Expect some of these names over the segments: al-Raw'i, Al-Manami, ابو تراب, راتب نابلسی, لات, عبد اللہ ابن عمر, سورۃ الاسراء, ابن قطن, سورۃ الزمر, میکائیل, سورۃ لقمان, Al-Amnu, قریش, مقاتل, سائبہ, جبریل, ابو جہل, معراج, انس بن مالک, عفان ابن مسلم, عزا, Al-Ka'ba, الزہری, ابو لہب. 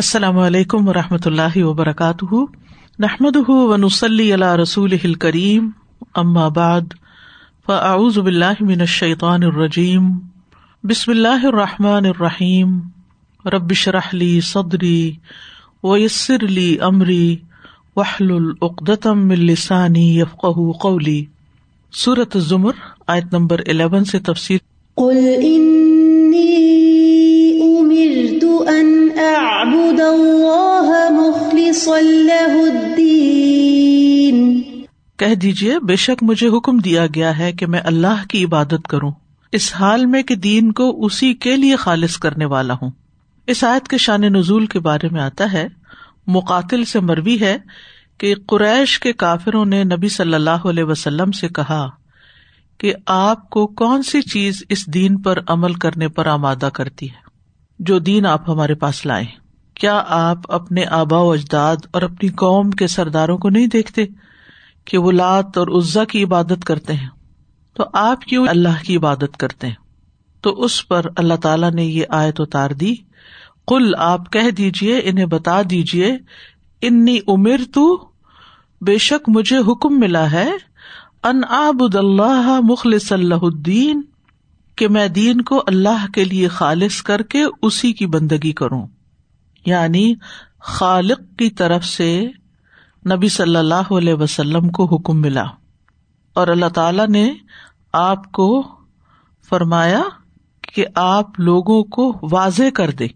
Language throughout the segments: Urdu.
السلام علیکم ورحمۃ اللہ وبرکاتہ، نحمده ونصلی علی رسولہ الکریم، اما بعد فاعوذ باللہ من الشیطان الرجیم، بسم اللہ الرحمن الرحیم، رب اشرح لی صدری ویسر لی امری واحلل عقدۃ من لسانی یفقہوا قولی۔ سورۃ الزمر آیت نمبر 11 سے تفسیر۔ قل انی امرت ان اعبد اللہ مخلصا لہ الدین، کہہ دیجیے بے شک مجھے حکم دیا گیا ہے کہ میں اللہ کی عبادت کروں، اس حال میں کہ دین کو اسی کے لیے خالص کرنے والا ہوں۔ اس آیت کے شان نزول کے بارے میں آتا ہے، مقاتل سے مروی ہے کہ قریش کے کافروں نے نبی صلی اللہ علیہ وسلم سے کہا کہ آپ کو کون سی چیز اس دین پر عمل کرنے پر آمادہ کرتی ہے جو دین آپ ہمارے پاس لائیں؟ کیا آپ اپنے آبا و اجداد اور اپنی قوم کے سرداروں کو نہیں دیکھتے کہ وہ لات اور عزا کی عبادت کرتے ہیں، تو آپ کیوں اللہ کی عبادت کرتے ہیں؟ تو اس پر اللہ تعالیٰ نے یہ آیت اتار دی، قل آپ کہہ دیجئے، انہیں بتا دیجئے، انی امرتو بے شک مجھے حکم ملا ہے، ان اعبد اللہ مخلصا لہ الدین کہ میں دین کو اللہ کے لیے خالص کر کے اسی کی بندگی کروں۔ یعنی خالق کی طرف سے نبی صلی اللہ علیہ وسلم کو حکم ملا اور اللہ تعالیٰ نے آپ کو فرمایا کہ آپ لوگوں کو واضح کر دیں،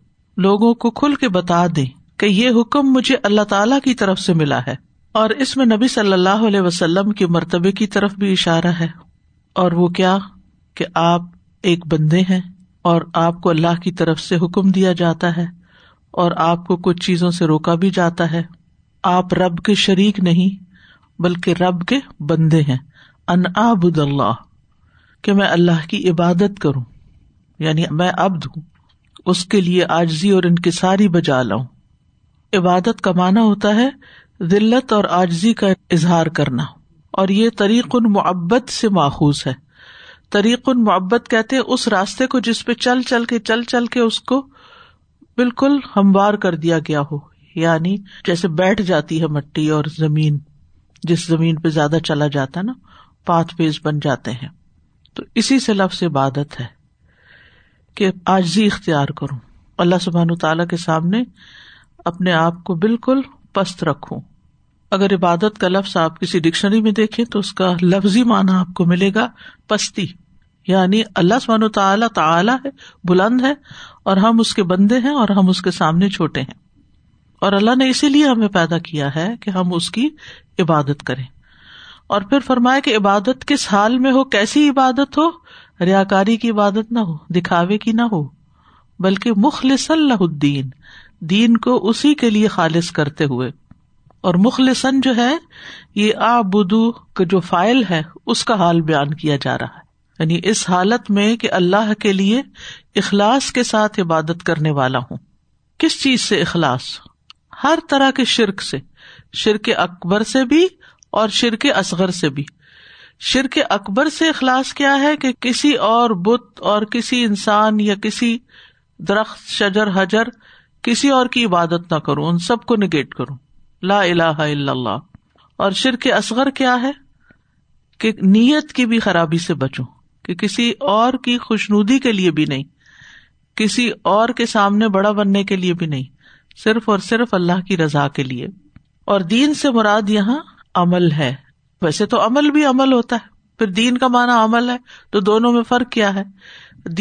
لوگوں کو کھل کے بتا دیں کہ یہ حکم مجھے اللہ تعالیٰ کی طرف سے ملا ہے۔ اور اس میں نبی صلی اللہ علیہ وسلم کے مرتبے کی طرف بھی اشارہ ہے، اور وہ کیا کہ آپ ایک بندے ہیں اور آپ کو اللہ کی طرف سے حکم دیا جاتا ہے اور آپ کو کچھ چیزوں سے روکا بھی جاتا ہے۔ آپ رب کے شریک نہیں بلکہ رب کے بندے ہیں، ان اعبد اللہ کہ میں اللہ کی عبادت کروں، یعنی میں عبد ہوں، اس کے لیے عاجزی اور انکساری بجا لاؤں۔ عبادت کا معنی ہوتا ہے ذلت اور عاجزی کا اظہار کرنا، اور یہ طریق المعبد سے ماخوذ ہے۔ طریق المعبد کہتے ہیں اس راستے کو جس پہ چل چل کے اس کو بالکل ہموار کر دیا گیا ہو، یعنی جیسے بیٹھ جاتی ہے مٹی اور زمین، جس زمین پہ زیادہ چلا جاتا ہے نا، پاتھ ویز بن جاتے ہیں۔ تو اسی سے لفظ عبادت ہے کہ عاجزی اختیار کروں، اللہ سبحانہ تعالیٰ کے سامنے اپنے آپ کو بالکل پست رکھوں۔ اگر عبادت کا لفظ آپ کسی ڈکشنری میں دیکھیں تو اس کا لفظی معنی آپ کو ملے گا پستی، یعنی اللہ سبحانہ وتعالی تعالی ہے، بلند ہے، اور ہم اس کے بندے ہیں اور ہم اس کے سامنے چھوٹے ہیں، اور اللہ نے اسی لیے ہمیں پیدا کیا ہے کہ ہم اس کی عبادت کریں۔ اور پھر فرمایا کہ عبادت کس حال میں ہو، کیسی عبادت ہو، ریاکاری کی عبادت نہ ہو، دکھاوے کی نہ ہو، بلکہ مخلصا لہ الدین، دین کو اسی کے لیے خالص کرتے ہوئے۔ اور مخلصاً جو ہے یہ اعبدو کا جو فاعل ہے اس کا حال بیان کیا جا رہا ہے، یعنی اس حالت میں کہ اللہ کے لیے اخلاص کے ساتھ عبادت کرنے والا ہوں۔ کس چیز سے اخلاص؟ ہر طرح کے شرک سے، شرک اکبر سے بھی اور شرک اصغر سے بھی۔ شرک اکبر سے اخلاص کیا ہے کہ کسی اور بت اور کسی انسان یا کسی درخت، شجر، حجر، کسی اور کی عبادت نہ کروں، ان سب کو نگیٹ کروں، لا الہ الا اللہ۔ اور شرک اصغر کیا ہے کہ نیت کی بھی خرابی سے بچوں، کہ کسی اور کی خوشنودی کے لیے بھی نہیں، کسی اور کے سامنے بڑا بننے کے لیے بھی نہیں، صرف اور صرف اللہ کی رضا کے لیے۔ اور دین سے مراد یہاں عمل ہے، ویسے تو عمل بھی عمل ہوتا ہے، پھر دین کا معنی عمل ہے، تو دونوں میں فرق کیا ہے؟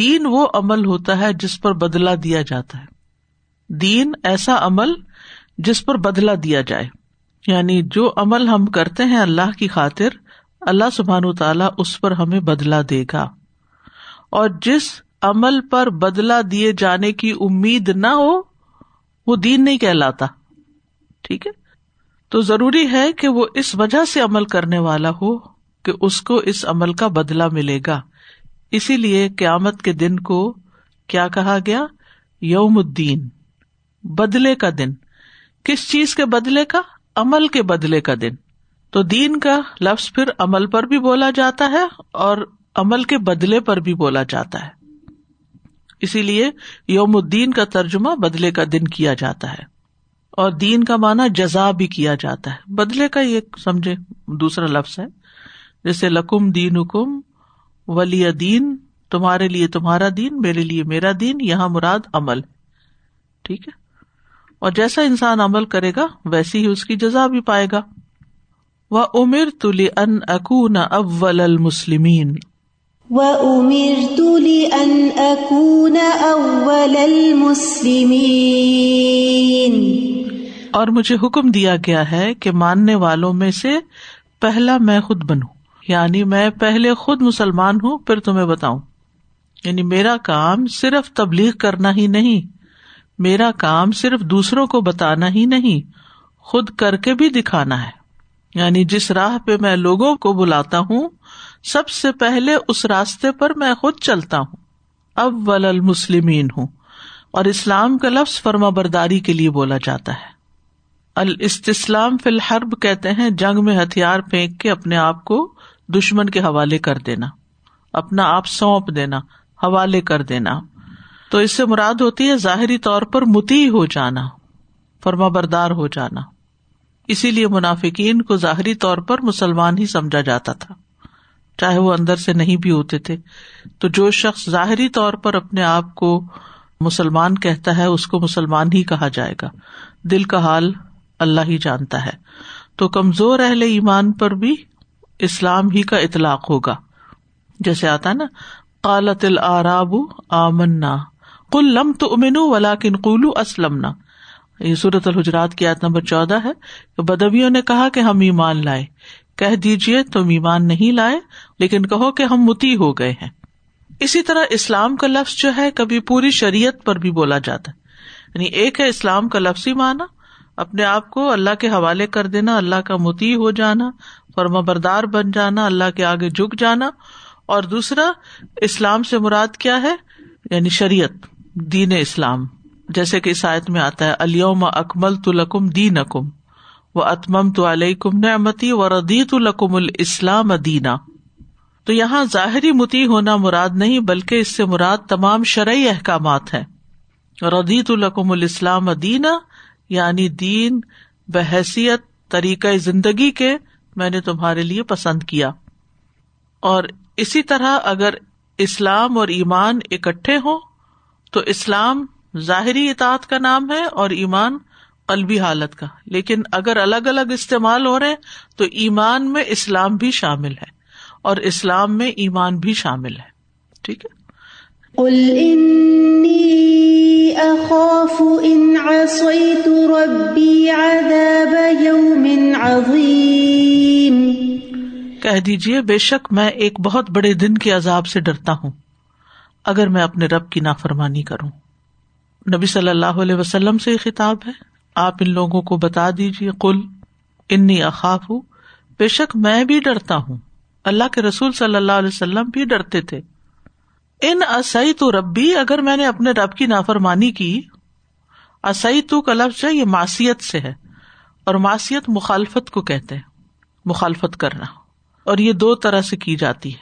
دین وہ عمل ہوتا ہے جس پر بدلہ دیا جاتا ہے، دین ایسا عمل جس پر بدلہ دیا جائے، یعنی جو عمل ہم کرتے ہیں اللہ کی خاطر، اللہ سبحانہ و تعالیٰ اس پر ہمیں بدلہ دے گا۔ اور جس عمل پر بدلہ دیے جانے کی امید نہ ہو وہ دین نہیں کہلاتا، ٹھیک ہے؟ تو ضروری ہے کہ وہ اس وجہ سے عمل کرنے والا ہو کہ اس کو اس عمل کا بدلہ ملے گا۔ اسی لیے قیامت کے دن کو کیا کہا گیا؟ یوم الدین، بدلے کا دن۔ کس چیز کے بدلے کا؟ عمل کے بدلے کا دن۔ تو دین کا لفظ پھر عمل پر بھی بولا جاتا ہے اور عمل کے بدلے پر بھی بولا جاتا ہے، اسی لیے یوم الدین کا ترجمہ بدلے کا دن کیا جاتا ہے۔ اور دین کا معنی جزا بھی کیا جاتا ہے، بدلے کا یہ سمجھے دوسرا لفظ ہے، جیسے لکم دینکم ولی دین، تمہارے لیے تمہارا دین، میرے لیے میرا دین، یہاں مراد عمل، ٹھیک ہے، اور جیسا انسان عمل کرے گا ویسی ہی اس کی جزا بھی پائے گا۔ وَأُمِرْتُ لِأَنْ أَكُونَ أَوَّلَ الْمُسْلِمِينَ، وَأُمِرْتُ لِأَنْ أَكُونَ أَوَّلَ الْمُسْلِمِينَ، اور مجھے حکم دیا گیا ہے کہ ماننے والوں میں سے پہلا میں خود بنوں، یعنی میں پہلے خود مسلمان ہوں پھر تمہیں بتاؤں۔ یعنی میرا کام صرف تبلیغ کرنا ہی نہیں، میرا کام صرف دوسروں کو بتانا ہی نہیں، خود کر کے بھی دکھانا ہے۔ یعنی جس راہ پہ میں لوگوں کو بلاتا ہوں سب سے پہلے اس راستے پر میں خود چلتا ہوں، اول المسلمین ہوں۔ اور اسلام کا لفظ فرما برداری کے لیے بولا جاتا ہے۔ الاستسلام فی الحرب کہتے ہیں جنگ میں ہتھیار پھینک کے اپنے آپ کو دشمن کے حوالے کر دینا، اپنا آپ سونپ دینا، حوالے کر دینا۔ تو اس سے مراد ہوتی ہے ظاہری طور پر مطیع ہو جانا، فرما بردار ہو جانا۔ اسی لیے منافقین کو ظاہری طور پر مسلمان ہی سمجھا جاتا تھا، چاہے وہ اندر سے نہیں بھی ہوتے تھے۔ تو جو شخص ظاہری طور پر اپنے آپ کو مسلمان کہتا ہے اس کو مسلمان ہی کہا جائے گا، دل کا حال اللہ ہی جانتا ہے۔ تو کمزور اہل ایمان پر بھی اسلام ہی کا اطلاق ہوگا، جیسے آتا ہے نا، قالت الاعراب آمنا قل لم تؤمنوا ولكن قولوا اسلمنا، یہ سورۃ الحجرات کی آیت نمبر 14 ہے کہ بدویوں نے کہا کہ ہم ایمان لائے، کہہ دیجئے تم ایمان نہیں لائے لیکن کہو کہ ہم مطیع ہو گئے ہیں۔ اسی طرح اسلام کا لفظ جو ہے کبھی پوری شریعت پر بھی بولا جاتا ہے، یعنی ایک ہے اسلام کا لفظی معنی اپنے آپ کو اللہ کے حوالے کر دینا، اللہ کا مطیع ہو جانا، فرمانبردار بن جانا، اللہ کے آگے جھک جانا، اور دوسرا اسلام سے مراد کیا ہے، یعنی شریعت، دین اسلام، جیسے کہ اس آیت میں آتا ہے الیوم اکملت لکم دینکم واتممت علیکم نعمتی ورضیت لکم الاسلام دینا۔ تو یہاں ظاہری مطیع ہونا مراد نہیں، بلکہ اس سے مراد تمام شرعی احکامات ہیں۔ رضیت لکم الاسلام دینا، یعنی دین بحیثیت طریقہ زندگی کے میں نے تمہارے لیے پسند کیا۔ اور اسی طرح اگر اسلام اور ایمان اکٹھے ہوں تو اسلام ظاہری اطاعت کا نام ہے اور ایمان قلبی حالت کا، لیکن اگر الگ الگ استعمال ہو رہے ہیں تو ایمان میں اسلام بھی شامل ہے اور اسلام میں ایمان بھی شامل ہے، ٹھیک ہے۔ قل انی اخاف ان عصیت ربی عذاب یوم عظیم، کہہ دیجئے بے شک میں ایک بہت بڑے دن کے عذاب سے ڈرتا ہوں اگر میں اپنے رب کی نافرمانی کروں۔ نبی صلی اللہ علیہ وسلم سے یہ خطاب ہے، آپ ان لوگوں کو بتا دیجئے قل انی اخاف، بے شک میں بھی ڈرتا ہوں، اللہ کے رسول صلی اللہ علیہ وسلم بھی ڈرتے تھے۔ ان عصیت ربی، اگر میں نے اپنے رب کی نافرمانی کی، عصیت کا لفظ ہے یہ معصیت سے ہے، اور معصیت مخالفت کو کہتے ہیں، مخالفت کرنا، اور یہ دو طرح سے کی جاتی ہے،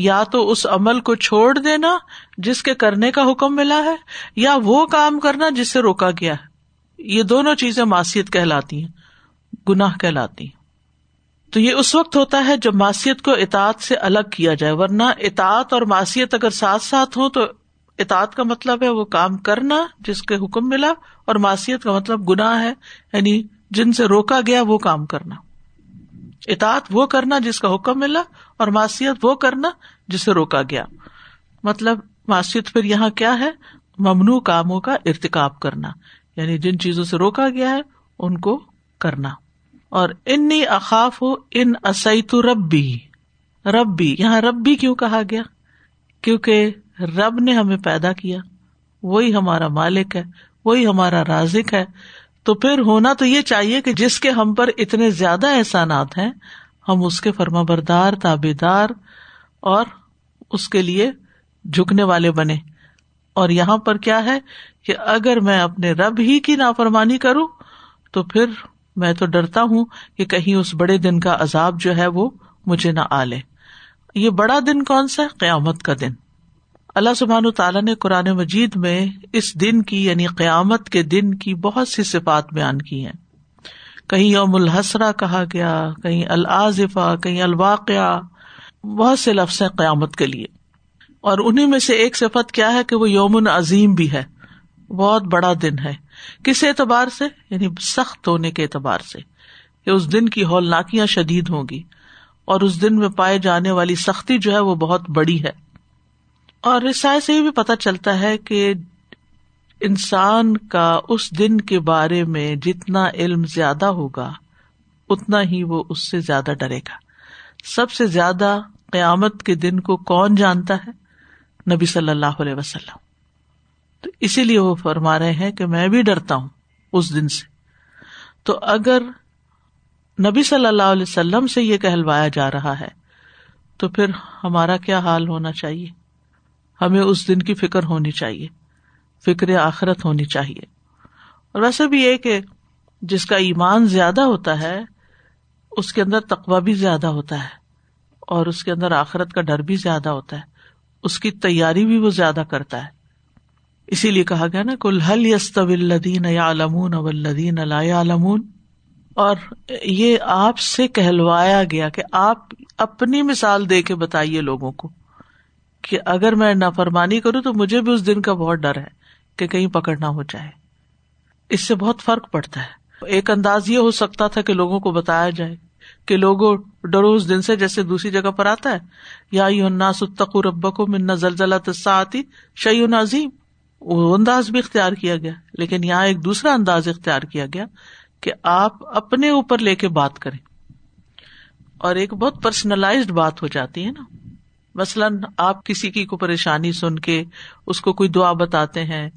یا تو اس عمل کو چھوڑ دینا جس کے کرنے کا حکم ملا ہے، یا وہ کام کرنا جس سے روکا گیا ہے۔ یہ دونوں چیزیں معصیت کہلاتی ہیں، گناہ کہلاتی ہیں۔ تو یہ اس وقت ہوتا ہے جب معصیت کو اطاعت سے الگ کیا جائے، ورنہ اطاعت اور معصیت اگر ساتھ ساتھ ہوں تو اطاعت کا مطلب ہے وہ کام کرنا جس کے حکم ملا، اور معصیت کا مطلب گناہ ہے، یعنی جن سے روکا گیا وہ کام کرنا۔ اطاعت وہ کرنا جس کا حکم ملا، اور معصیت وہ کرنا جسے روکا گیا۔ مطلب معصیت پھر یہاں کیا ہے، ممنوع کاموں کا ارتکاب کرنا، یعنی جن چیزوں سے روکا گیا ہے ان کو کرنا۔ اور انی اخاف ان عصیت ربی، ربی یہاں ربی کیوں کہا گیا؟ کیونکہ رب نے ہمیں پیدا کیا، وہی ہمارا مالک ہے، وہی ہمارا رازق ہے، تو پھر ہونا تو یہ چاہیے کہ جس کے ہم پر اتنے زیادہ احسانات ہیں ہم اس کے فرما بردار، تابع دار اور اس کے لیے جھکنے والے بنے۔ اور یہاں پر کیا ہے کہ اگر میں اپنے رب ہی کی نافرمانی کروں تو پھر میں تو ڈرتا ہوں کہ کہیں اس بڑے دن کا عذاب جو ہے وہ مجھے نہ آ لے۔ یہ بڑا دن کون سا ہے؟ قیامت کا دن۔ اللہ سبحانہ وتعالیٰ نے قرآن مجید میں اس دن کی یعنی قیامت کے دن کی بہت سی صفات بیان کی ہیں. کہیں یوم الحسرہ کہا گیا, کہیں الآزفہ, کہیں الواقعہ, بہت سے لفظ ہیں قیامت کے لیے. اور انہی میں سے ایک صفت کیا ہے کہ وہ یوم عظیم بھی ہے, بہت بڑا دن ہے. کس اعتبار سے؟ یعنی سخت ہونے کے اعتبار سے, کہ اس دن کی ہولناکیاں شدید ہوں گی اور اس دن میں پائے جانے والی سختی جو ہے وہ بہت بڑی ہے. اور اس آیت سے یہ بھی پتہ چلتا ہے کہ انسان کا اس دن کے بارے میں جتنا علم زیادہ ہوگا اتنا ہی وہ اس سے زیادہ ڈرے گا. سب سے زیادہ قیامت کے دن کو کون جانتا ہے؟ نبی صلی اللہ علیہ وسلم. تو اسی لیے وہ فرما رہے ہیں کہ میں بھی ڈرتا ہوں اس دن سے. تو اگر نبی صلی اللہ علیہ وسلم سے یہ کہلوایا جا رہا ہے تو پھر ہمارا کیا حال ہونا چاہیے؟ ہمیں اس دن کی فکر ہونی چاہیے, فکر آخرت ہونی چاہیے. اور ویسے بھی یہ کہ جس کا ایمان زیادہ ہوتا ہے اس کے اندر تقویٰ بھی زیادہ ہوتا ہے اور اس کے اندر آخرت کا ڈر بھی زیادہ ہوتا ہے, اس کی تیاری بھی وہ زیادہ کرتا ہے. اسی لیے کہا گیا نا قل هل يستوي الذين يعلمون والذين لا يعلمون, اور یہ آپ سے کہلوایا گیا کہ آپ اپنی مثال دے کے بتائیے لوگوں کو کہ اگر میں نافرمانی کروں تو مجھے بھی اس دن کا بہت ڈر ہے کہ کہیں پکڑ نہ ہو جائے. اس سے بہت فرق پڑتا ہے. ایک انداز یہ ہو سکتا تھا کہ لوگوں کو بتایا جائے کہ لوگوں ڈرو اس دن سے, جیسے دوسری جگہ پر آتا ہے یا ایھا الناس اتقوا ربکم ان زلزلۃ الساعۃ شیء عظیم. وہ انداز بھی اختیار کیا گیا, لیکن یہاں ایک دوسرا انداز اختیار کیا گیا کہ آپ اپنے اوپر لے کے بات کریں اور ایک بہت پرسنلائزڈ بات ہو جاتی ہے نا. مثلاً آپ کسی کی کوئی پریشانی سن کے اس کو کوئی دعا بتاتے ہیں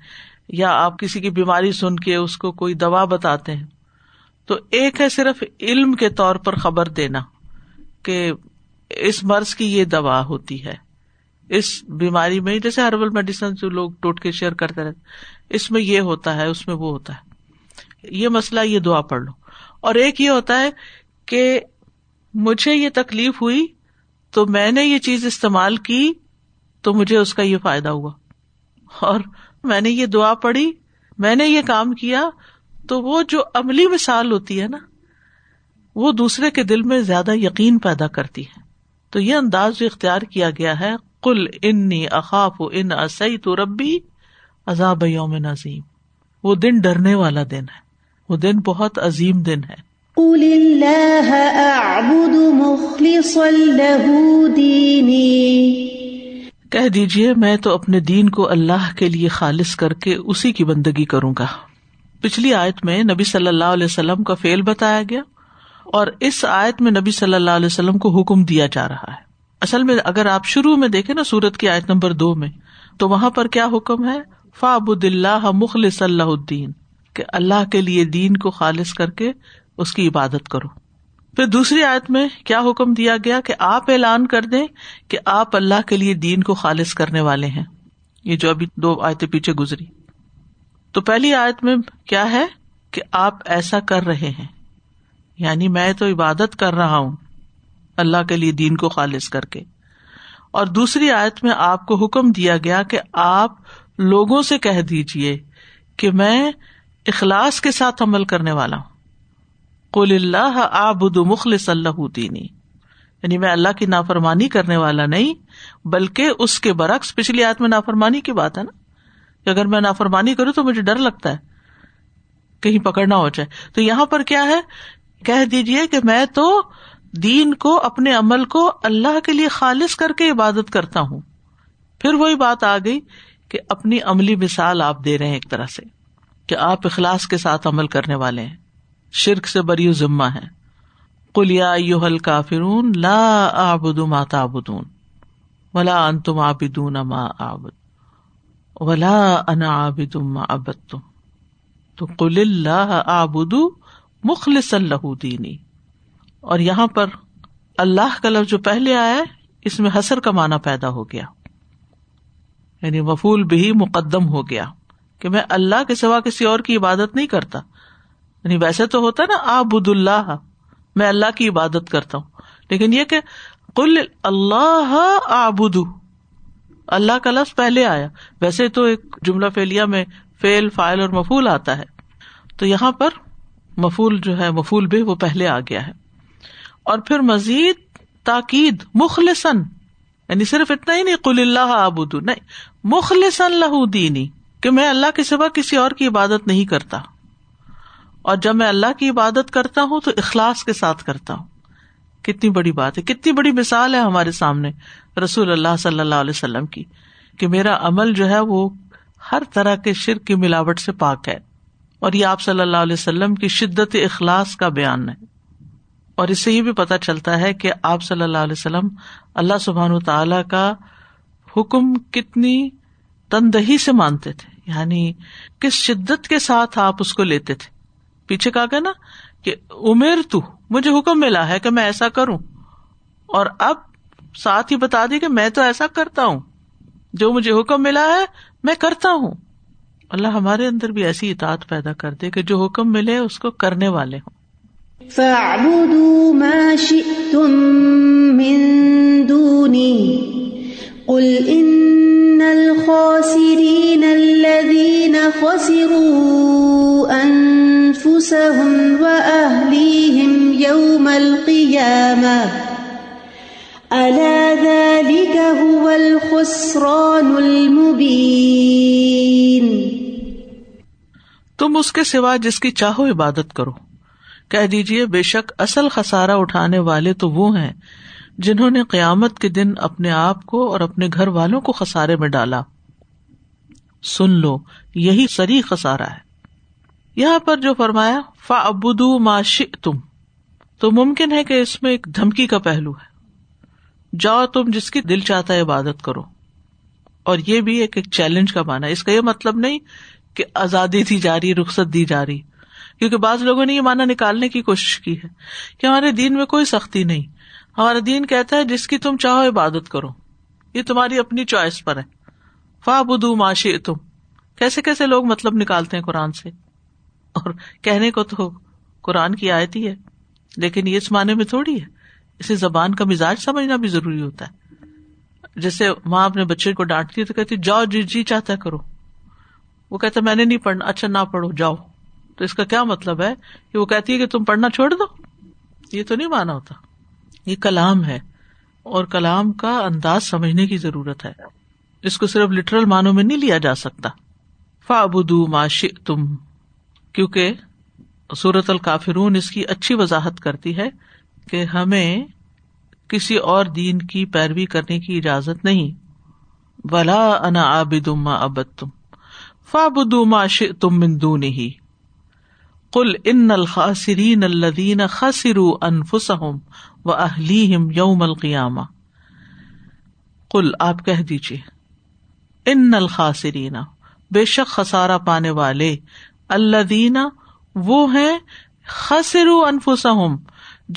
یا آپ کسی کی بیماری سن کے اس کو کوئی دوا بتاتے ہیں. تو ایک ہے صرف علم کے طور پر خبر دینا کہ اس مرض کی یہ دوا ہوتی ہے, اس بیماری میں جیسے ہربل میڈیسن جو لوگ ٹوٹکے شیئر کرتے رہتے, اس میں یہ ہوتا ہے, اس میں وہ ہوتا ہے, یہ مسئلہ, یہ دعا پڑھ لو. اور ایک یہ ہوتا ہے کہ مجھے یہ تکلیف ہوئی تو میں نے یہ چیز استعمال کی تو مجھے اس کا یہ فائدہ ہوا, اور میں نے یہ دعا پڑھی, میں نے یہ کام کیا. تو وہ جو عملی مثال ہوتی ہے نا, وہ دوسرے کے دل میں زیادہ یقین پیدا کرتی ہے. تو یہ انداز جو اختیار کیا گیا ہے قل انی اخاف ان عصیت ربی عذاب یوم عظیم, وہ دن ڈرنے والا دن ہے, وہ دن بہت عظیم دن ہے. قل اللہ اعبد مخلصا لہ دینی, کہہ دیجئے میں تو اپنے دین کو اللہ کے لیے خالص کر کے اسی کی بندگی کروں گا. پچھلی آیت میں نبی صلی اللہ علیہ وسلم کا فعل بتایا گیا اور اس آیت میں نبی صلی اللہ علیہ وسلم کو حکم دیا جا رہا ہے. اصل میں اگر آپ شروع میں دیکھیں نا سورت کی آیت نمبر 2 میں, تو وہاں پر کیا حکم ہے؟ فَاعْبُدِ اللَّهَ مُخْلِصًا لَهُ الدِّينَ, کہ اللہ کے لیے دین کو خالص کر کے اس کی عبادت کرو. پھر دوسری آیت میں کیا حکم دیا گیا کہ آپ اعلان کر دیں کہ آپ اللہ کے لیے دین کو خالص کرنے والے ہیں. یہ جو ابھی 2 آیتیں پیچھے گزری, تو پہلی آیت میں کیا ہے کہ آپ ایسا کر رہے ہیں, یعنی میں تو عبادت کر رہا ہوں اللہ کے لیے دین کو خالص کر کے. اور دوسری آیت میں آپ کو حکم دیا گیا کہ آپ لوگوں سے کہہ دیجئے کہ میں اخلاص کے ساتھ عمل کرنے والا ہوں. قل اللہ اعبد مخلصا لہ دینی, یعنی میں اللہ کی نافرمانی کرنے والا نہیں, بلکہ اس کے برعکس. پچھلی آیت میں نافرمانی کی بات ہے نا, کہ اگر میں نافرمانی کروں تو مجھے ڈر لگتا ہے کہیں پکڑنا ہو جائے. تو یہاں پر کیا ہے؟ کہہ دیجئے کہ میں تو دین کو, اپنے عمل کو اللہ کے لیے خالص کر کے عبادت کرتا ہوں. پھر وہی بات آ گئی کہ اپنی عملی مثال آپ دے رہے ہیں ایک طرح سے, کہ آپ اخلاص کے ساتھ عمل کرنے والے ہیں, شرک سے بری ذمہ ہیں. قل یا ایھا الکافرون لا اعبد ما تعبدون ولا انتم عابدون ما اعبد ولا انا عابد ما عبدتم. تو قل اللہ اعبد مخلصا لہ دینی. اور یہاں پر اللہ کا لفظ جو پہلے آیا ہے اس میں حسر کا معنی پیدا ہو گیا, یعنی مفعول بھی مقدم ہو گیا, کہ میں اللہ کے سوا کسی اور کی عبادت نہیں کرتا. یعنی ویسے تو ہوتا نا اعبد اللہ, میں اللہ کی عبادت کرتا ہوں, لیکن یہ کہ قل اللہ اعبد, اللہ کا لفظ پہلے آیا. ویسے تو ایک جملہ فعلیہ میں فعل، فاعل اور مفعول آتا ہے، تو یہاں پر مفعول جو ہے مفعول بہ وہ پہلے آ گیا ہے. اور پھر مزید تاکید مخلصاً، یعنی صرف اتنا ہی نہیں قل اللہ اعبد، نہیں مخلصاً لہ دینی، کہ میں اللہ کے سوا کسی اور کی عبادت نہیں کرتا، اور جب میں اللہ کی عبادت کرتا ہوں تو اخلاص کے ساتھ کرتا ہوں. کتنی بڑی بات ہے، کتنی بڑی مثال ہے ہمارے سامنے رسول اللہ صلی اللہ علیہ وسلم کی، کہ میرا عمل جو ہے وہ ہر طرح کے شرک کی ملاوٹ سے پاک ہے. اور یہ آپ صلی اللہ علیہ وسلم کی شدت اخلاص کا بیان ہے. اور اس سے یہ بھی پتہ چلتا ہے کہ آپ صلی اللہ علیہ وسلم اللہ سبحانہ وتعالی کا حکم کتنی تندہی سے مانتے تھے، یعنی کس شدت کے ساتھ آپ اس کو لیتے تھے. پیچھے کہا گیا نا کہ امرتو، مجھے حکم ملا ہے کہ میں ایسا کروں، اور اب ساتھ ہی بتا دی کہ میں تو ایسا کرتا ہوں، جو مجھے حکم ملا ہے میں کرتا ہوں. اللہ ہمارے اندر بھی ایسی اطاعت پیدا کر دے کہ جو حکم ملے اس کو کرنے والے ہوں. فاعبدوا ما شئتم من دونی قل ان الخاسرین الذین خسروا انفسهم واہلیہم یوم القیامہ الا ذلک هو الخسران المبین. تم اس کے سوا جس کی چاہو عبادت کرو، کہہ دیجئے بے شک اصل خسارہ اٹھانے والے تو وہ ہیں جنہوں نے قیامت کے دن اپنے آپ کو اور اپنے گھر والوں کو خسارے میں ڈالا. سن لو یہی سری خسارہ ہے. یہاں پر جو فرمایا فَعَبُدُوا مَا شِئْتُمْ، تو ممکن ہے کہ اس میں ایک دھمکی کا پہلو ہے، جاؤ تم جس کی دل چاہتا ہے عبادت کرو. اور یہ بھی ایک چیلنج کا معنی ہے. اس کا یہ مطلب نہیں کہ آزادی دی جا رہی، رخصت دی جا رہی، کیونکہ بعض لوگوں نے یہ معنی نکالنے کی کوشش کی ہے کہ ہمارے دین میں کوئی سختی نہیں، ہمارا دین کہتا ہے جس کی تم چاہو عبادت کرو، یہ تمہاری اپنی چوائس پر ہے. فَعْبُدُوا مَا شِئْتُمْ، کیسے کیسے لوگ مطلب نکالتے ہیں قرآن سے. اور کہنے کو تو قرآن کی آیت ہی ہے، لیکن یہ اس معنی میں تھوڑی ہے، اسے زبان کا مزاج سمجھنا بھی ضروری ہوتا ہے. جیسے ماں اپنے بچے کو ڈانٹتی ہے تو کہتی جاؤ جی چاہتا کرو، وہ کہتا میں نے نہیں پڑھنا، اچھا نہ پڑھو جاؤ. تو اس کا کیا مطلب ہے کہ وہ کہتی ہے کہ تم پڑھنا چھوڑ دو، یہ تو نہیں مانا ہوتا. یہ کلام ہے اور کلام کا انداز سمجھنے کی ضرورت ہے، اس کو صرف لٹرل معنوں میں نہیں لیا جا سکتا. فَعْبُدُوا مَا شِئْتُمْ، کیونکہ سورۃ الکافرون اس کی اچھی وضاحت کرتی ہے کہ ہمیں کسی اور دین کی پیروی کرنے کی اجازت نہیں. وَلَا أَنَا عَابِدٌ مَّا عَبَدتُّمْ فَاعْبُدُوا مَا شِئْتُمْ مِن دُونِهِ قُلْ إِنَّ الْخَاسِرِينَ الَّذِينَ خَسِرُوا أَنفُسَهُمْ وَأَهْلِهِمْ يَوْمَ الْقِيَامَةِ. قل آپ کہہ دیجئے ان الخاسرین، بے شک خسارہ پانے والے، الذین وہ ہیں، خسروا انفسہم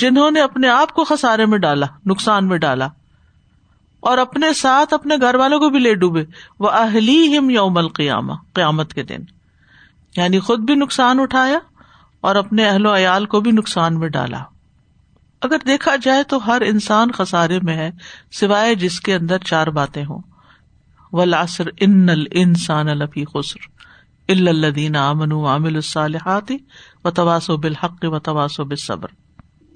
جنہوں نے اپنے آپ کو خسارے میں ڈالا، نقصان میں ڈالا، اور اپنے ساتھ اپنے گھر والوں کو بھی لے ڈوبے، وَأَهْلِهِمْ يَوْمَ الْقِيَامَةِ قیامت کے دن، یعنی خود بھی نقصان اٹھایا اور اپنے اہل و عیال کو بھی نقصان میں ڈالا. اگر دیکھا جائے تو ہر انسان خسارے میں ہے سوائے جس کے اندر چار باتیں ہوں. والعصر ان الانسان لفی خسر الا الذین آمنوا وعملوا الصالحات وتواصوا بالحق وتواصوا بالصبر.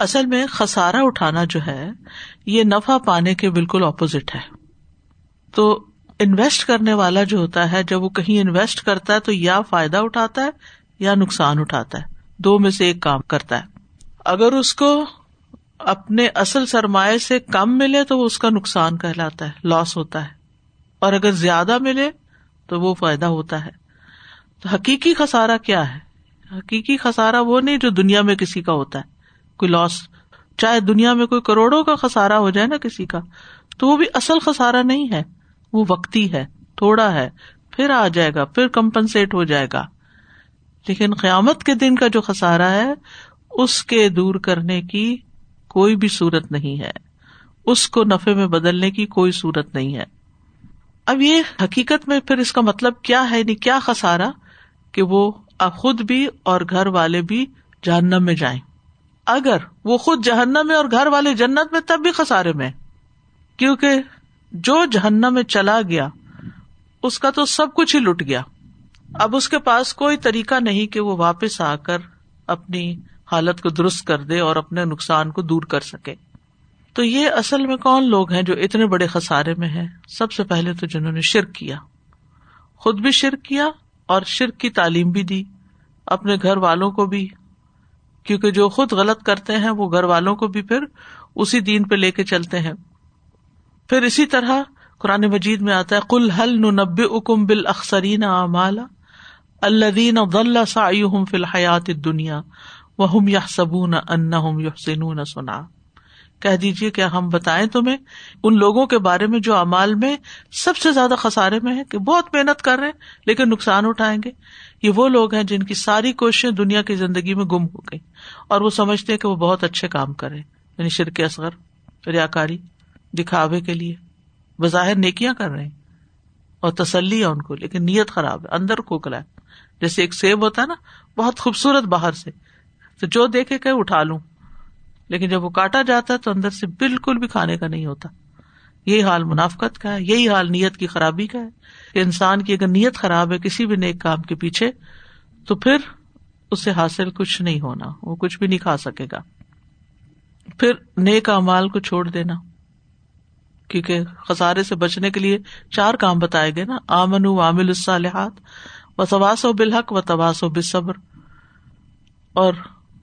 اصل میں خسارہ اٹھانا جو ہے یہ نفع پانے کے بالکل اپوزٹ ہے. تو انویسٹ کرنے والا جو ہوتا ہے جب وہ کہیں انویسٹ کرتا ہے تو یا فائدہ اٹھاتا ہے یا نقصان اٹھاتا ہے، دو میں سے ایک کام کرتا ہے. اگر اس کو اپنے اصل سرمایہ سے کم ملے تو وہ اس کا نقصان کہلاتا ہے، لاس ہوتا ہے، اور اگر زیادہ ملے تو وہ فائدہ ہوتا ہے. تو حقیقی خسارہ کیا ہے؟ حقیقی خسارہ وہ نہیں جو دنیا میں کسی کا ہوتا ہے، کوئی لاس، چاہے دنیا میں کوئی کروڑوں کا خسارہ ہو جائے نا کسی کا، تو وہ بھی اصل خسارہ نہیں ہے، وہ وقتی ہے، تھوڑا ہے، پھر آ جائے گا، پھر کمپنسیٹ ہو جائے گا. لیکن قیامت کے دن کا جو خسارہ ہے اس کے دور کرنے کی کوئی بھی صورت نہیں ہے، اس کو نفع میں بدلنے کی کوئی صورت نہیں ہے. اب یہ حقیقت میں پھر اس کا مطلب کیا ہے، یعنی کیا خسارہ کہ وہ خود بھی اور گھر والے بھی جہنم میں جائیں. اگر وہ خود جہنم میں اور گھر والے جنت میں تب بھی خسارے میں، کیونکہ جو جہنم میں چلا گیا اس کا تو سب کچھ ہی لٹ گیا. اب اس کے پاس کوئی طریقہ نہیں کہ وہ واپس آ کر اپنی حالت کو درست کر دے اور اپنے نقصان کو دور کر سکے. تو یہ اصل میں کون لوگ ہیں جو اتنے بڑے خسارے میں ہیں؟ سب سے پہلے تو جنہوں نے شرک کیا, خود بھی شرک کیا اور شرک کی تعلیم بھی دی اپنے گھر والوں کو بھی, کیونکہ جو خود غلط کرتے ہیں وہ گھر والوں کو بھی پھر اسی دین پہ لے کے چلتے ہیں. پھر اسی طرح قرآن مجید میں آتا ہے قُلْ هَلْ نُنَبِّئُكُمْ بِالْأَخْسَرِينَ أَعْمَالًا الَّذِينَ ضَلَّ سَعْيُهُمْ فِي الْحَيَاةِ الدُّنْيَا وَهُمْ يَحْسَبُونَ أَنَّهُمْ يُحْسِنُونَ صُنْعًا. کہہ دیجئے کہ ہم بتائیں تمہیں ان لوگوں کے بارے میں جو اعمال میں سب سے زیادہ خسارے میں ہیں, کہ بہت محنت کر رہے ہیں لیکن نقصان اٹھائیں گے. یہ وہ لوگ ہیں جن کی ساری کوششیں دنیا کی زندگی میں گم ہو گئی اور وہ سمجھتے ہیں کہ وہ بہت اچھے کام کریں, یعنی شرک اصغر, ریاکاری, دکھاوے کے لیے. بظاہر نیکیاں کر رہے ہیں اور تسلی ہے ان کو, لیکن نیت خراب ہے, اندر کھوکھلا ہے. جیسے ایک سیب ہوتا ہے نا, بہت خوبصورت باہر سے, تو جو دیکھے کہ اٹھا لوں, لیکن جب وہ کاٹا جاتا ہے تو اندر سے بالکل بھی کھانے کا نہیں ہوتا. یہی حال منافقت کا ہے, یہی حال نیت کی خرابی کا ہے کہ انسان کی اگر نیت خراب ہے کسی بھی نیک کام کے پیچھے تو پھر اسے حاصل کچھ نہیں ہونا, وہ کچھ بھی نہیں کھا سکے گا. پھر نیک اعمال کو چھوڑ دینا, کیونکہ خسارے سے بچنے کے لیے چار کام بتائے گئے نا, آمنوا وعملوا الصالحات وتواصوا بالحق وتواصوا بالصبر. اور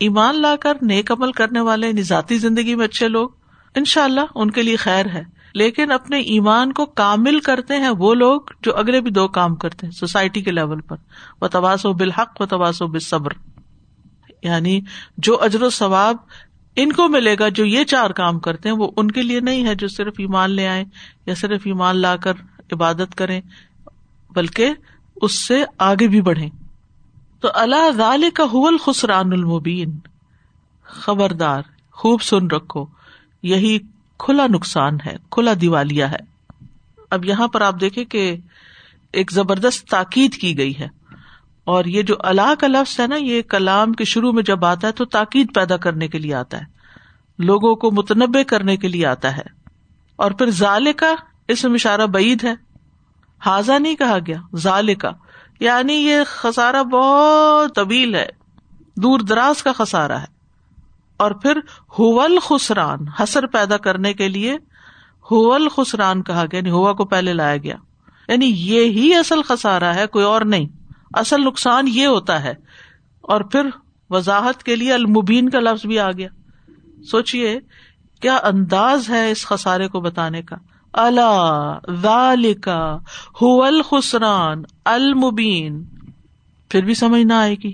ایمان لا کر نیک عمل کرنے والے ذاتی زندگی میں اچھے لوگ انشاءاللہ ان کے لیے خیر ہے, لیکن اپنے ایمان کو کامل کرتے ہیں وہ لوگ جو اگلے بھی دو کام کرتے ہیں سوسائٹی کے لیول پر, وتواصوا بالحق وتواصوا بالصبر. یعنی جو اجر و ثواب ان کو ملے گا جو یہ چار کام کرتے ہیں وہ ان کے لیے نہیں ہے جو صرف ایمان لے آئیں یا صرف ایمان لا کر عبادت کریں, بلکہ اس سے آگے بھی بڑھیں. تو الا ذالک هو الخسران المبین, خبردار خوب سن رکھو یہی کھلا نقصان ہے, کھلا دیوالیہ ہے. اب یہاں پر آپ دیکھیں کہ ایک زبردست تاکید کی گئی ہے, اور یہ جو اللہ کا لفظ ہے نا, یہ کلام کے شروع میں جب آتا ہے تو تاکید پیدا کرنے کے لیے آتا ہے, لوگوں کو متنبہ کرنے کے لیے آتا ہے. اور پھر ذالک اس میں اشارہ بعید ہے, ہاذا نہیں کہا گیا, ذالک یعنی یہ خسارہ بہت طویل ہے, دور دراز کا خسارہ ہے. اور پھر ہو الخسران حسر پیدا کرنے کے لیے ہو الخسران کہا گیا, یعنی ہوا کو پہلے لایا گیا, یعنی یہی اصل خسارہ ہے, کوئی اور نہیں. اصل نقصان یہ ہوتا ہے. اور پھر وضاحت کے لیے المبین کا لفظ بھی آ گیا. سوچئے کیا انداز ہے اس خسارے کو بتانے کا, الا ذالک هو الخسران المبین. پھر بھی سمجھ نہ آئے گی,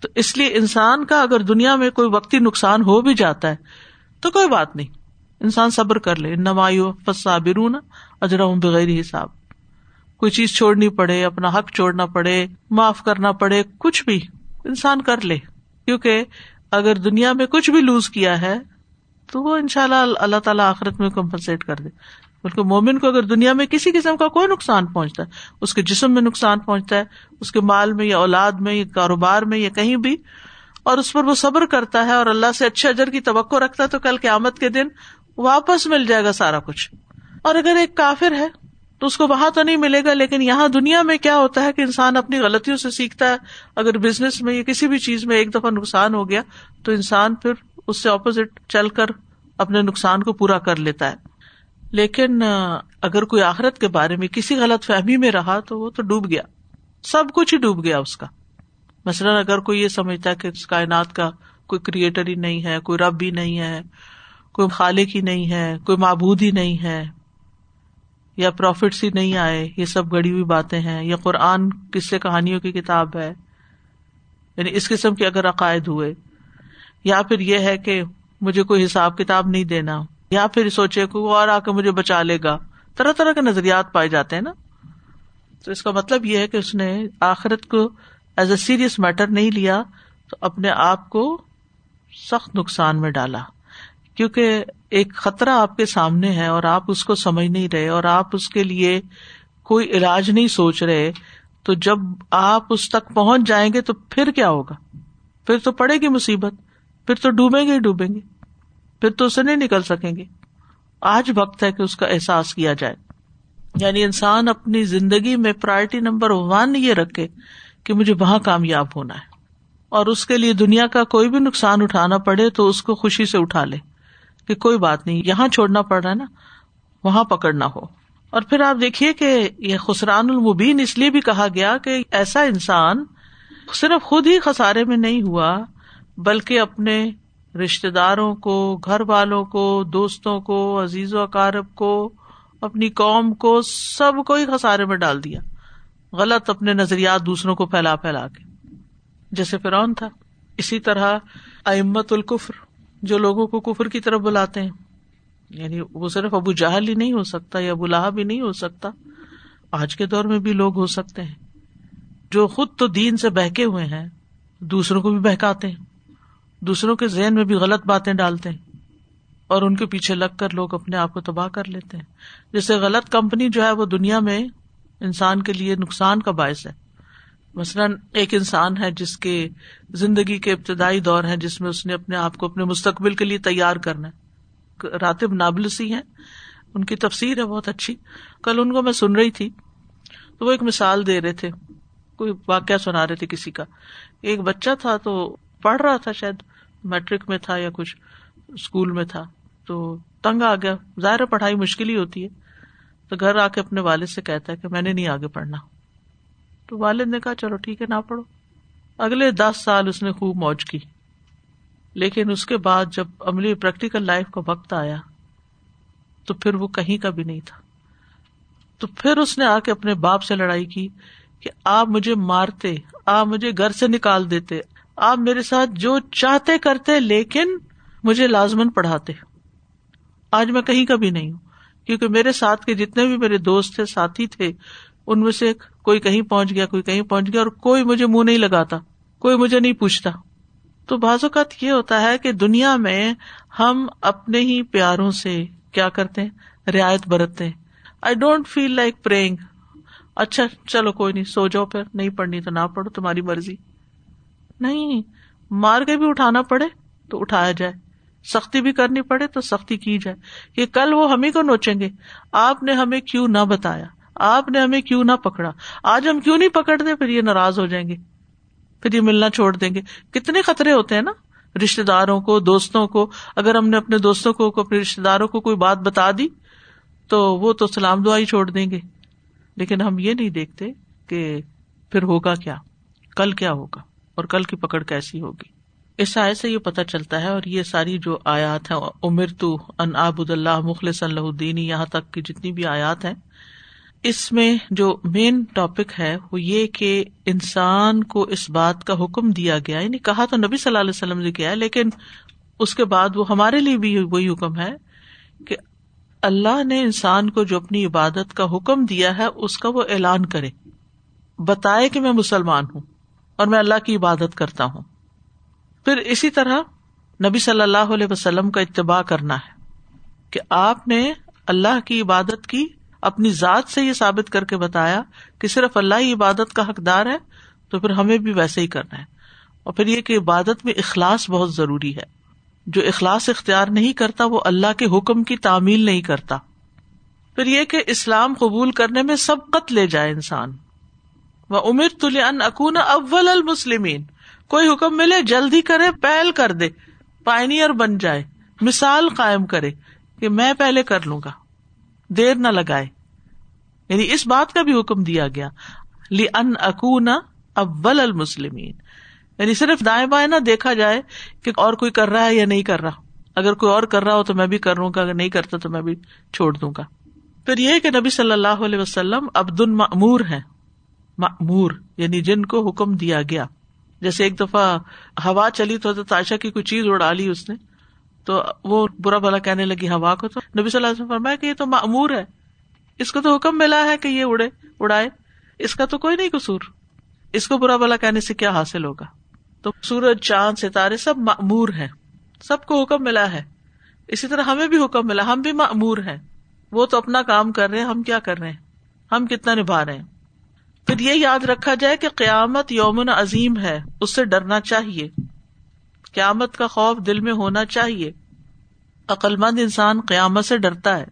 تو اس لیے انسان کا اگر دنیا میں کوئی وقتی نقصان ہو بھی جاتا ہے تو کوئی بات نہیں, انسان صبر کر لے. انما یوفی الصابرون اجرہم بغیر حساب. کوئی چیز چھوڑنی پڑے, اپنا حق چھوڑنا پڑے, معاف کرنا پڑے, کچھ بھی انسان کر لے, کیونکہ اگر دنیا میں کچھ بھی لوز کیا ہے تو وہ انشاءاللہ اللہ تعالیٰ آخرت میں کمپنسیٹ کر دے. بلکہ مومن کو اگر دنیا میں کسی قسم کا کوئی نقصان پہنچتا ہے, اس کے جسم میں نقصان پہنچتا ہے, اس کے مال میں یا اولاد میں یا کاروبار میں یا کہیں بھی, اور اس پر وہ صبر کرتا ہے اور اللہ سے اچھے اجر کی توقع رکھتا ہے, تو کل قیامت کے دن واپس مل جائے گا سارا کچھ. اور اگر ایک کافر ہے تو اس کو وہاں تو نہیں ملے گا, لیکن یہاں دنیا میں کیا ہوتا ہے کہ انسان اپنی غلطیوں سے سیکھتا ہے. اگر بزنس میں یا کسی بھی چیز میں ایک دفعہ نقصان ہو گیا تو انسان پھر اس سے اپوزٹ چل کر اپنے نقصان کو پورا کر لیتا ہے. لیکن اگر کوئی آخرت کے بارے میں کسی غلط فہمی میں رہا تو وہ تو ڈوب گیا, سب کچھ ہی ڈوب گیا اس کا. مثلاً اگر کوئی یہ سمجھتا ہے کہ اس کائنات کا کوئی کریٹر ہی نہیں ہے, کوئی رب ہی نہیں ہے, کوئی خالق ہی نہیں ہے, کوئی معبود ہی نہیں ہے, یا پروفٹس ہی نہیں آئے, یہ سب گڑی ہوئی باتیں ہیں, یا قرآن قصے کہانیوں کی کتاب ہے, یعنی اس قسم کے اگر عقائد ہوئے, یا پھر یہ ہے کہ مجھے کوئی حساب کتاب نہیں دینا, یا پھر سوچے کوئی اور آ کے مجھے بچا لے گا, طرح طرح کے نظریات پائے جاتے ہیں نا. تو اس کا مطلب یہ ہے کہ اس نے آخرت کو ایز اے سیریس میٹر نہیں لیا, تو اپنے آپ کو سخت نقصان میں ڈالا, کیونکہ ایک خطرہ آپ کے سامنے ہے اور آپ اس کو سمجھ نہیں رہے اور آپ اس کے لیے کوئی علاج نہیں سوچ رہے. تو جب آپ اس تک پہنچ جائیں گے تو پھر کیا ہوگا؟ پھر تو پڑے گی مصیبت, پھر تو ڈوبیں گے, پھر تو اسے نہیں نکل سکیں گے. آج وقت ہے کہ اس کا احساس کیا جائے. یعنی انسان اپنی زندگی میں پرائرٹی نمبر 1 یہ رکھے کہ مجھے وہاں کامیاب ہونا ہے, اور اس کے لیے دنیا کا کوئی بھی نقصان اٹھانا پڑے تو اس کو خوشی سے اٹھا لے کہ کوئی بات نہیں, یہاں چھوڑنا پڑ رہا ہے نا, وہاں پکڑنا ہو. اور پھر آپ دیکھیے کہ یہ خسران المبین اس لیے بھی کہا گیا کہ ایسا انسان صرف خود ہی خسارے میں نہیں ہوا بلکہ اپنے رشتہ داروں کو, گھر والوں کو, دوستوں کو, عزیز و اقارب کو, اپنی قوم کو, سب کو ہی خسارے میں ڈال دیا, غلط اپنے نظریات دوسروں کو پھیلا پھیلا کے, جیسے فرعون تھا. اسی طرح ائمۃ الکفر جو لوگوں کو کفر کی طرف بلاتے ہیں, یعنی وہ صرف ابو جہل ہی نہیں ہو سکتا یا ابو لہب ہی نہیں ہو سکتا, آج کے دور میں بھی لوگ ہو سکتے ہیں جو خود تو دین سے بہکے ہوئے ہیں, دوسروں کو بھی بہکاتے ہیں, دوسروں کے ذہن میں بھی غلط باتیں ڈالتے ہیں اور ان کے پیچھے لگ کر لوگ اپنے آپ کو تباہ کر لیتے ہیں. جیسے غلط کمپنی جو ہے وہ دنیا میں انسان کے لیے نقصان کا باعث ہے. مثلاً ایک انسان ہے جس کے زندگی کے ابتدائی دور ہیں جس میں اس نے اپنے آپ کو اپنے مستقبل کے لیے تیار کرنا ہے. راتب نابلسی ہیں, ان کی تفسیر ہے بہت اچھی, کل ان کو میں سن رہی تھی تو وہ ایک مثال دے رہے تھے, کوئی واقعہ سنا رہے تھے کسی کا. ایک بچہ تھا تو پڑھ رہا تھا, شاید میٹرک میں تھا یا کچھ اسکول میں تھا, تو تنگ آ گیا, ظاہر ہے پڑھائی مشکل ہی ہوتی ہے, تو گھر آ کے اپنے والد سے کہتا ہے کہ میں نے نہیں آگے پڑھنا. تو والد نے کہا چلو ٹھیک ہے نہ پڑھو. اگلے 10 سال اس نے خوب موج کی, لیکن اس کے بعد جب عملی پریکٹیکل لائف کا وقت آیا تو پھر وہ کہیں کا بھی نہیں تھا. تو پھر اس نے آ کے اپنے باپ سے لڑائی کی کہ آپ مجھے مارتے, آپ مجھے گھر سے نکال دیتے, آپ میرے ساتھ جو چاہتے کرتے, لیکن مجھے لازمن پڑھاتے. آج میں کہیں کا بھی نہیں ہوں, کیونکہ میرے ساتھ کے جتنے بھی میرے دوست تھے, ساتھی تھے, ان میں سے کوئی کہیں پہنچ گیا, کوئی کہیں پہنچ گیا, اور کوئی مجھے منہ نہیں لگاتا, کوئی مجھے نہیں پوچھتا. تو بعض اوقات یہ ہوتا ہے کہ دنیا میں ہم اپنے ہی پیاروں سے کیا کرتے ہیں, رعایت برتتے ہیں. I don't feel like praying, اچھا چلو کوئی نہیں, سو جاؤ, پھر نہیں پڑھنی تو نہ پڑھو, تمہاری مرضی. نہیں, مار کے بھی اٹھانا پڑے تو اٹھایا جائے, سختی بھی کرنی پڑے تو سختی کی جائے. یہ کل وہ ہمیں کو نوچیں گے, آپ نے ہمیں کیوں نہ بتایا, آپ نے ہمیں کیوں نہ پکڑا, آج ہم کیوں نہیں پکڑتے, پھر یہ ناراض ہو جائیں گے, پھر یہ ملنا چھوڑ دیں گے. کتنے خطرے ہوتے ہیں نا رشتہ داروں کو, دوستوں کو. اگر ہم نے اپنے دوستوں کو, اپنے رشتہ داروں کو کوئی بات بتا دی تو وہ تو سلام دعائی چھوڑ دیں گے, لیکن ہم یہ نہیں دیکھتے کہ پھر ہوگا کیا, کل کیا ہوگا اور کل کی پکڑ کیسی ہوگی. اس آیت سے یہ پتہ چلتا ہے, اور یہ ساری جو آیات ہیں, امرت ان اعبد اللہ مخلصا لہ الدین, یہاں تک کی جتنی بھی آیات ہیں, اس میں جو مین ٹاپک ہے وہ یہ کہ انسان کو اس بات کا حکم دیا گیا, یعنی کہا تو نبی صلی اللہ علیہ وسلم نے کیا ہے, لیکن اس کے بعد وہ ہمارے لیے بھی وہی حکم ہے کہ اللہ نے انسان کو جو اپنی عبادت کا حکم دیا ہے اس کا وہ اعلان کرے, بتائے کہ میں مسلمان ہوں اور میں اللہ کی عبادت کرتا ہوں. پھر اسی طرح نبی صلی اللہ علیہ وسلم کا اتباع کرنا ہے کہ آپ نے اللہ کی عبادت کی اپنی ذات سے یہ ثابت کر کے بتایا کہ صرف اللہ ہی عبادت کا حقدار ہے, تو پھر ہمیں بھی ویسے ہی کرنا ہے. اور پھر یہ کہ عبادت میں اخلاص بہت ضروری ہے, جو اخلاص اختیار نہیں کرتا وہ اللہ کے حکم کی تعمیل نہیں کرتا. پھر یہ کہ اسلام قبول کرنے میں سبقت لے جائے انسان. وَأُمِرْتُ لِأَنْ أَكُونَ أَوَّلَ الْمُسْلِمِينَ, کوئی حکم ملے جلدی کرے, پہل کر دے, پائنیئر بن جائے, مثال قائم کرے کہ میں پہلے کر لوں گا, دیر نہ لگائے. یعنی اس بات کا بھی حکم دیا گیا, لِأَنْ أَكُونَ أَوَّلَ الْمُسْلِمِينَ, یعنی صرف دائیں بائیں نہ دیکھا جائے کہ اور کوئی کر رہا ہے یا نہیں کر رہا, اگر کوئی اور کر رہا ہو تو میں بھی کروں گا, اگر نہیں کرتا تو میں بھی چھوڑ دوں گا. پھر یہ کہ نبی صلی اللہ علیہ وسلم عبد المأمور ہیں, مأمور یعنی جن کو حکم دیا گیا. جیسے ایک دفعہ ہوا چلی تو عائشہ کی کوئی چیز اڑا لی اس نے, تو وہ برا بھلا کہنے لگی ہوا کو, تو نبی صلی اللہ علیہ وسلم فرمایا کہ یہ تو مأمور ہے, اس کو تو حکم ملا ہے کہ یہ اڑے اڑائے, اس کا تو کوئی نہیں قصور, اس کو برا بھلا کہنے سے کیا حاصل ہوگا. تو سورج, چاند, ستارے سب مأمور ہیں, سب کو حکم ملا ہے. اسی طرح ہمیں بھی حکم ملا, ہم بھی مأمور ہیں. وہ تو اپنا کام کر رہے ہیں, ہم کیا کر رہے ہیں, ہم کتنا نبھا رہے ہیں. پھر یہ یاد رکھا جائے کہ قیامت یوم عظیم ہے, اس سے ڈرنا چاہیے, قیامت کا خوف دل میں ہونا چاہیے. عقل مند انسان قیامت سے ڈرتا ہے،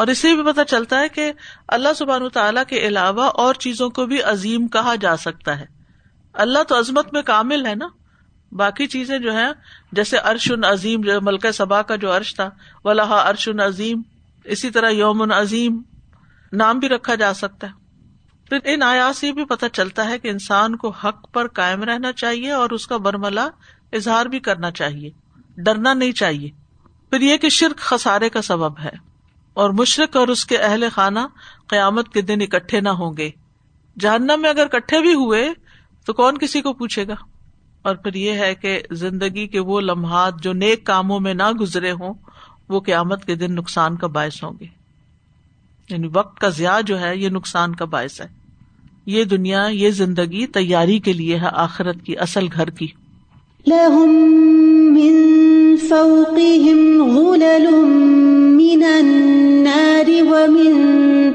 اور اس سے بھی پتہ چلتا ہے کہ اللہ سبحانہ وتعالیٰ کے علاوہ اور چیزوں کو بھی عظیم کہا جا سکتا ہے. اللہ تو عظمت میں کامل ہے نا، باقی چیزیں جو ہیں جیسے عرش عظیم، جو ملکہ سبا کا جو عرش تھا، وَلَهَا عرشٌ عظیم، اسی طرح یوم عظیم نام بھی رکھا جا سکتا ہے. پھر ان آیات سے بھی پتہ چلتا ہے کہ انسان کو حق پر قائم رہنا چاہیے اور اس کا برملا اظہار بھی کرنا چاہیے، ڈرنا نہیں چاہیے. پھر یہ کہ شرک خسارے کا سبب ہے، اور مشرک اور اس کے اہل خانہ قیامت کے دن اکٹھے نہ ہوں گے. جہنم میں اگر اکٹھے بھی ہوئے تو کون کسی کو پوچھے گا. اور پھر یہ ہے کہ زندگی کے وہ لمحات جو نیک کاموں میں نہ گزرے ہوں وہ قیامت کے دن نقصان کا باعث ہوں گے. یعنی وقت کا ضیاع جو ہے یہ نقصان کا باعث ہے. یہ دنیا، یہ زندگی تیاری کے لیے ہے آخرت کی، اصل گھر کی. لَهُم مِّن فَوْقِهِمْ غُلَلٌ مِّنَ النَّارِ وَمِن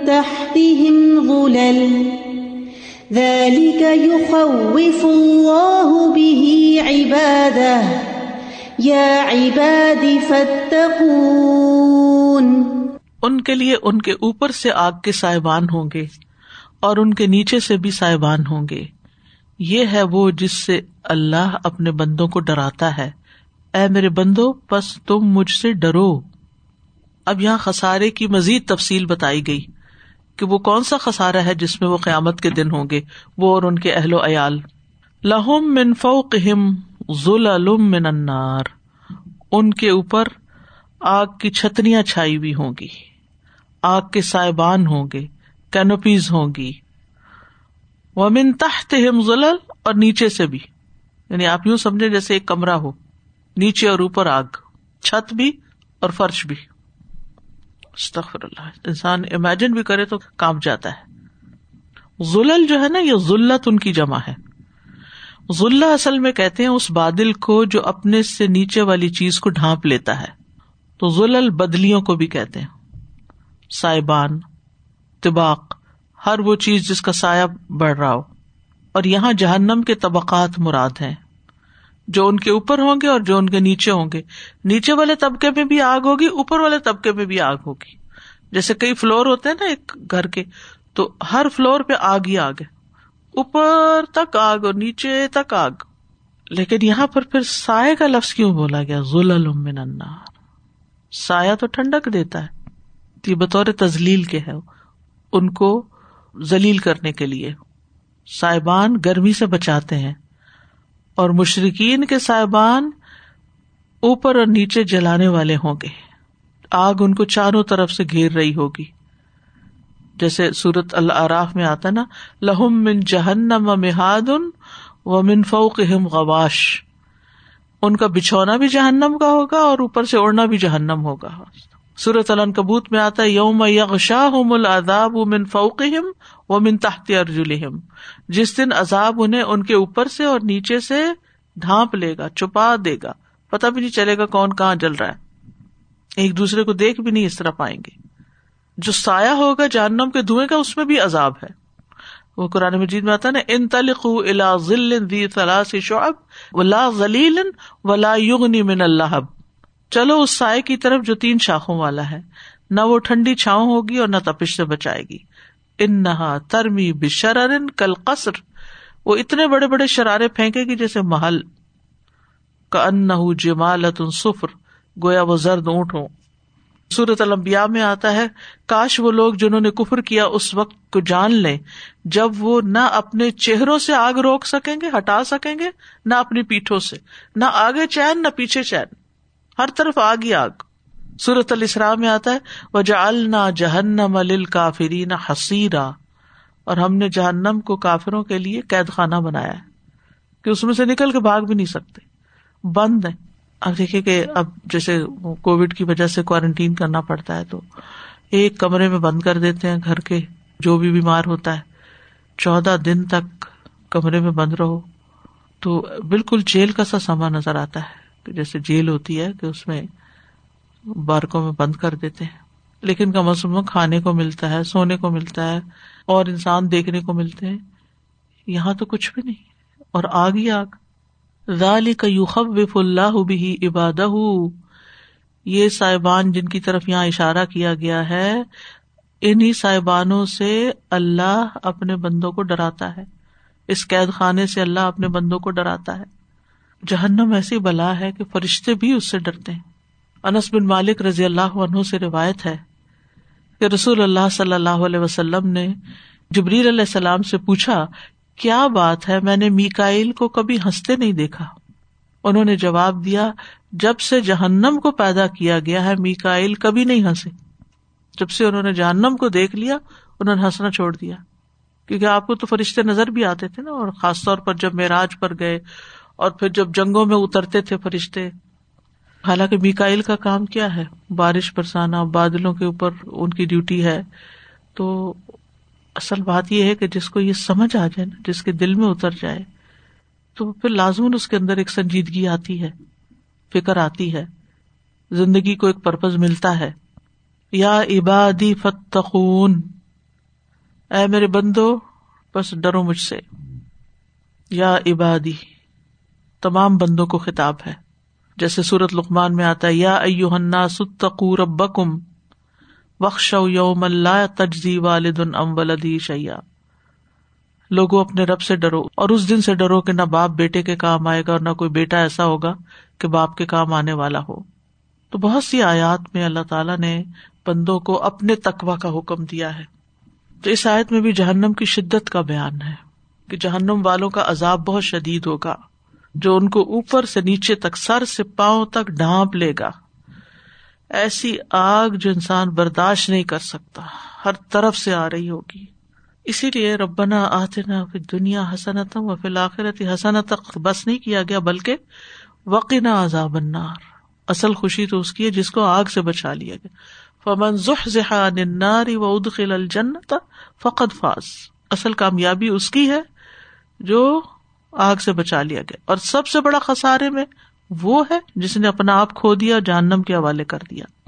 تَحْتِهِمْ غُلَلٌ ذَلِكَ يُخَوِّفُ اللَّهُ بِهِ عِبَادَهُ يَا عِبَادِ فَاتَّقُونِ. ان کے لیے ان کے اوپر سے آگ کے سائبان ہوں گے اور ان کے نیچے سے بھی سائبان ہوں گے. یہ ہے وہ جس سے اللہ اپنے بندوں کو ڈراتا ہے، اے میرے بندو پس تم مجھ سے ڈرو. اب یہاں خسارے کی مزید تفصیل بتائی گئی کہ وہ کون سا خسارہ ہے جس میں وہ قیامت کے دن ہوں گے، وہ اور ان کے اہل و عیال. لہم من فوقہم ظلل من النار، ان کے اوپر آگ کی چھتریاں چھائی ہوئی ہوں گی، آگ کے سائبان ہوں گے، کینوپیز ہوں گی. وَمِن تَحْتِهِمْ ظُلَلٌ، اور نیچے سے بھی، یعنی آپ یوں سمجھے جیسے ایک کمرہ ہو، نیچے اور اوپر آگ، چھت بھی اور فرش بھی. استغفر اللہ، انسان امیجن بھی کرے تو کانپ جاتا ہے. ظلل جو ہے نا، یہ ذلت ان کی جمع ہے. ذلہ اصل میں کہتے ہیں اس بادل کو جو اپنے سے نیچے والی چیز کو ڈھانپ لیتا ہے، تو ظلل بدلیوں کو بھی کہتے ہیں. سائبان، طباق، ہر وہ چیز جس کا سایہ بڑھ رہا ہو. اور یہاں جہنم کے طبقات مراد ہیں، جو ان کے اوپر ہوں گے اور جو ان کے نیچے ہوں گے. نیچے والے طبقے میں بھی آگ ہوگی، اوپر والے طبقے میں بھی آگ ہوگی. جیسے کئی فلور ہوتے ہیں نا ایک گھر کے، تو ہر فلور پہ آگ ہی آگ ہے، اوپر تک آگ اور نیچے تک آگ. لیکن یہاں پر پھر سائے کا لفظ کیوں بولا گیا؟ ظلل من النار. سایہ تو ٹھنڈک دیتا ہے، یہ بطور تذلیل کے ہے، ان کو ذلیل کرنے کے لیے. سائبان گرمی سے بچاتے ہیں، اور مشرکین کے سائبان اوپر اور نیچے جلانے والے ہوں گے. آگ ان کو چاروں طرف سے گھیر رہی ہوگی. جیسے سورۃ الاعراف میں آتا نا، لہم من جہنم مہاد ومن فوقہم غواش. ان کا بچھونا بھی جہنم کا ہوگا اور اوپر سے اڑنا بھی جہنم ہوگا. سورۃ علن کبوت میں آتا ہے، یوم یغشاہم العذاب من فوقہم ومن تحت ارجلہم، جس دن عذاب انہیں ان کے اوپر سے اور نیچے سے ڈھانپ لے گا، چھپا دے گا، پتہ بھی نہیں چلے گا کون کہاں جل رہا ہے، ایک دوسرے کو دیکھ بھی نہیں اس طرح پائیں گے. جو سایہ ہوگا جہنم کے دھوئیں کا، اس میں بھی عذاب ہے. وہ قرآن مجید میں آتا ہے نا، انطلقوا الی ظل ذی ثلاث شعب ولا ظلیل ولا یغنی من اللہب. چلو اس سائے کی طرف جو تین شاخوں والا ہے، نہ وہ ٹھنڈی چھاؤں ہوگی اور نہ تپش سے بچائے گی. انہا ترمی بشرر کالقصر، وہ اتنے بڑے بڑے شرارے پھینکے گی جیسے محل. کأنہ جمالۃ صفر، گویا وہ زرد اونٹ ہوں. سورۃ الانبیاء میں آتا ہے، کاش وہ لوگ جنہوں نے کفر کیا اس وقت کو جان لیں جب وہ نہ اپنے چہروں سے آگ روک سکیں گے، ہٹا سکیں گے، نہ اپنی پیٹھوں سے، نہ آگے چین نہ پیچھے چین، ہر طرف آگ ہی آگ. سورۃ الاسراء میں آتا ہے، وَجَعَلْنَا جَهَنَّمَ لِلْكَافِرِينَ حَصِيرًا، اور ہم نے جہنم کو کافروں کے لیے قید خانہ بنایا ہے کہ اس میں سے نکل کے بھاگ بھی نہیں سکتے، بند ہیں. اب دیکھیں کہ اب جیسے کووڈ کی وجہ سے کوارنٹین کرنا پڑتا ہے، تو ایک کمرے میں بند کر دیتے ہیں گھر کے، جو بھی بیمار ہوتا ہے 14 دن تک کمرے میں بند رہو، تو بالکل جیل کا سا سما نظر آتا ہے، جیسے جیل ہوتی ہے کہ اس میں بارکوں میں بند کر دیتے ہیں. لیکن کم از کم کھانے کو ملتا ہے، سونے کو ملتا ہے، اور انسان دیکھنے کو ملتے ہیں. یہاں تو کچھ بھی نہیں، اور آگ ہی آگ. ذالک یخوف اللہ بہ عبادہ، یہ صاحبان جن کی طرف یہاں اشارہ کیا گیا ہے، انہی صاحبانوں سے اللہ اپنے بندوں کو ڈراتا ہے، اس قید خانے سے اللہ اپنے بندوں کو ڈراتا ہے۔ جہنم ایسی بلا ہے کہ فرشتے بھی اس سے ڈرتے ہیں۔ انس بن مالک رضی اللہ عنہ سے روایت ہے کہ رسول اللہ صلی اللہ علیہ وسلم نے جبریل علیہ السلام سے پوچھا، کیا بات ہے، میں نے میکائیل کو کبھی ہنستے نہیں دیکھا۔ انہوں نے جواب دیا، جب سے جہنم کو پیدا کیا گیا ہے میکائیل کبھی نہیں ہنسے۔ جب سے انہوں نے جہنم کو دیکھ لیا، انہوں نے ہنسنا چھوڑ دیا، کیونکہ آپ کو تو فرشتے نظر بھی آتے تھے نا، اور خاص طور پر جب معراج پر گئے اور پھر جب جنگوں میں اترتے تھے فرشتے۔ حالانکہ میکائیل کا کام کیا ہے، بارش برسانا، بادلوں کے اوپر ان کی ڈیوٹی ہے۔ تو اصل بات یہ ہے کہ جس کو یہ سمجھ آ جائے نا، جس کے دل میں اتر جائے، تو پھر لازماً اس کے اندر ایک سنجیدگی آتی ہے، فکر آتی ہے، زندگی کو ایک پرپز ملتا ہے۔ یا عبادی فتقون، اے میرے بندو بس ڈرو مجھ سے۔ یا عبادی تمام بندوں کو خطاب ہے، جیسے سورۃ لقمان میں آتا ہے، یا ایھا الناس اتقوا ربکم واخشوا یوما لا تجزی والد عن ولدہ شیئا۔ لوگوں اپنے رب سے ڈرو، اور اس دن سے ڈرو کہ نہ باپ بیٹے کے کام آئے گا اور نہ کوئی بیٹا ایسا ہوگا کہ باپ کے کام آنے والا ہو۔ تو بہت سی آیات میں اللہ تعالیٰ نے بندوں کو اپنے تقویٰ کا حکم دیا ہے۔ تو اس آیت میں بھی جہنم کی شدت کا بیان ہے کہ جہنم والوں کا عذاب بہت شدید ہوگا، جو ان کو اوپر سے نیچے تک، سر سے پاؤں تک ڈھانپ لے گا، ایسی آگ جو انسان برداشت نہیں کر سکتا، ہر طرف سے آ رہی ہوگی۔ اسی لیے ربنا آتنا فی الدنیا حسنۃ وفی الآخرۃ حسنۃ بس نہیں کیا گیا، بلکہ وقنا عذاب النار۔ اصل خوشی تو اس کی ہے جس کو آگ سے بچا لیا گیا۔ فمن زحزح عن النار وادخل الجنۃ فقد فاز، اصل کامیابی اس کی ہے جو آگ سے بچا لیا گیا، اور سب سے بڑا خسارے میں وہ ہے جس نے اپنا آپ کھو دیا، جہنم کے حوالے کر دیا۔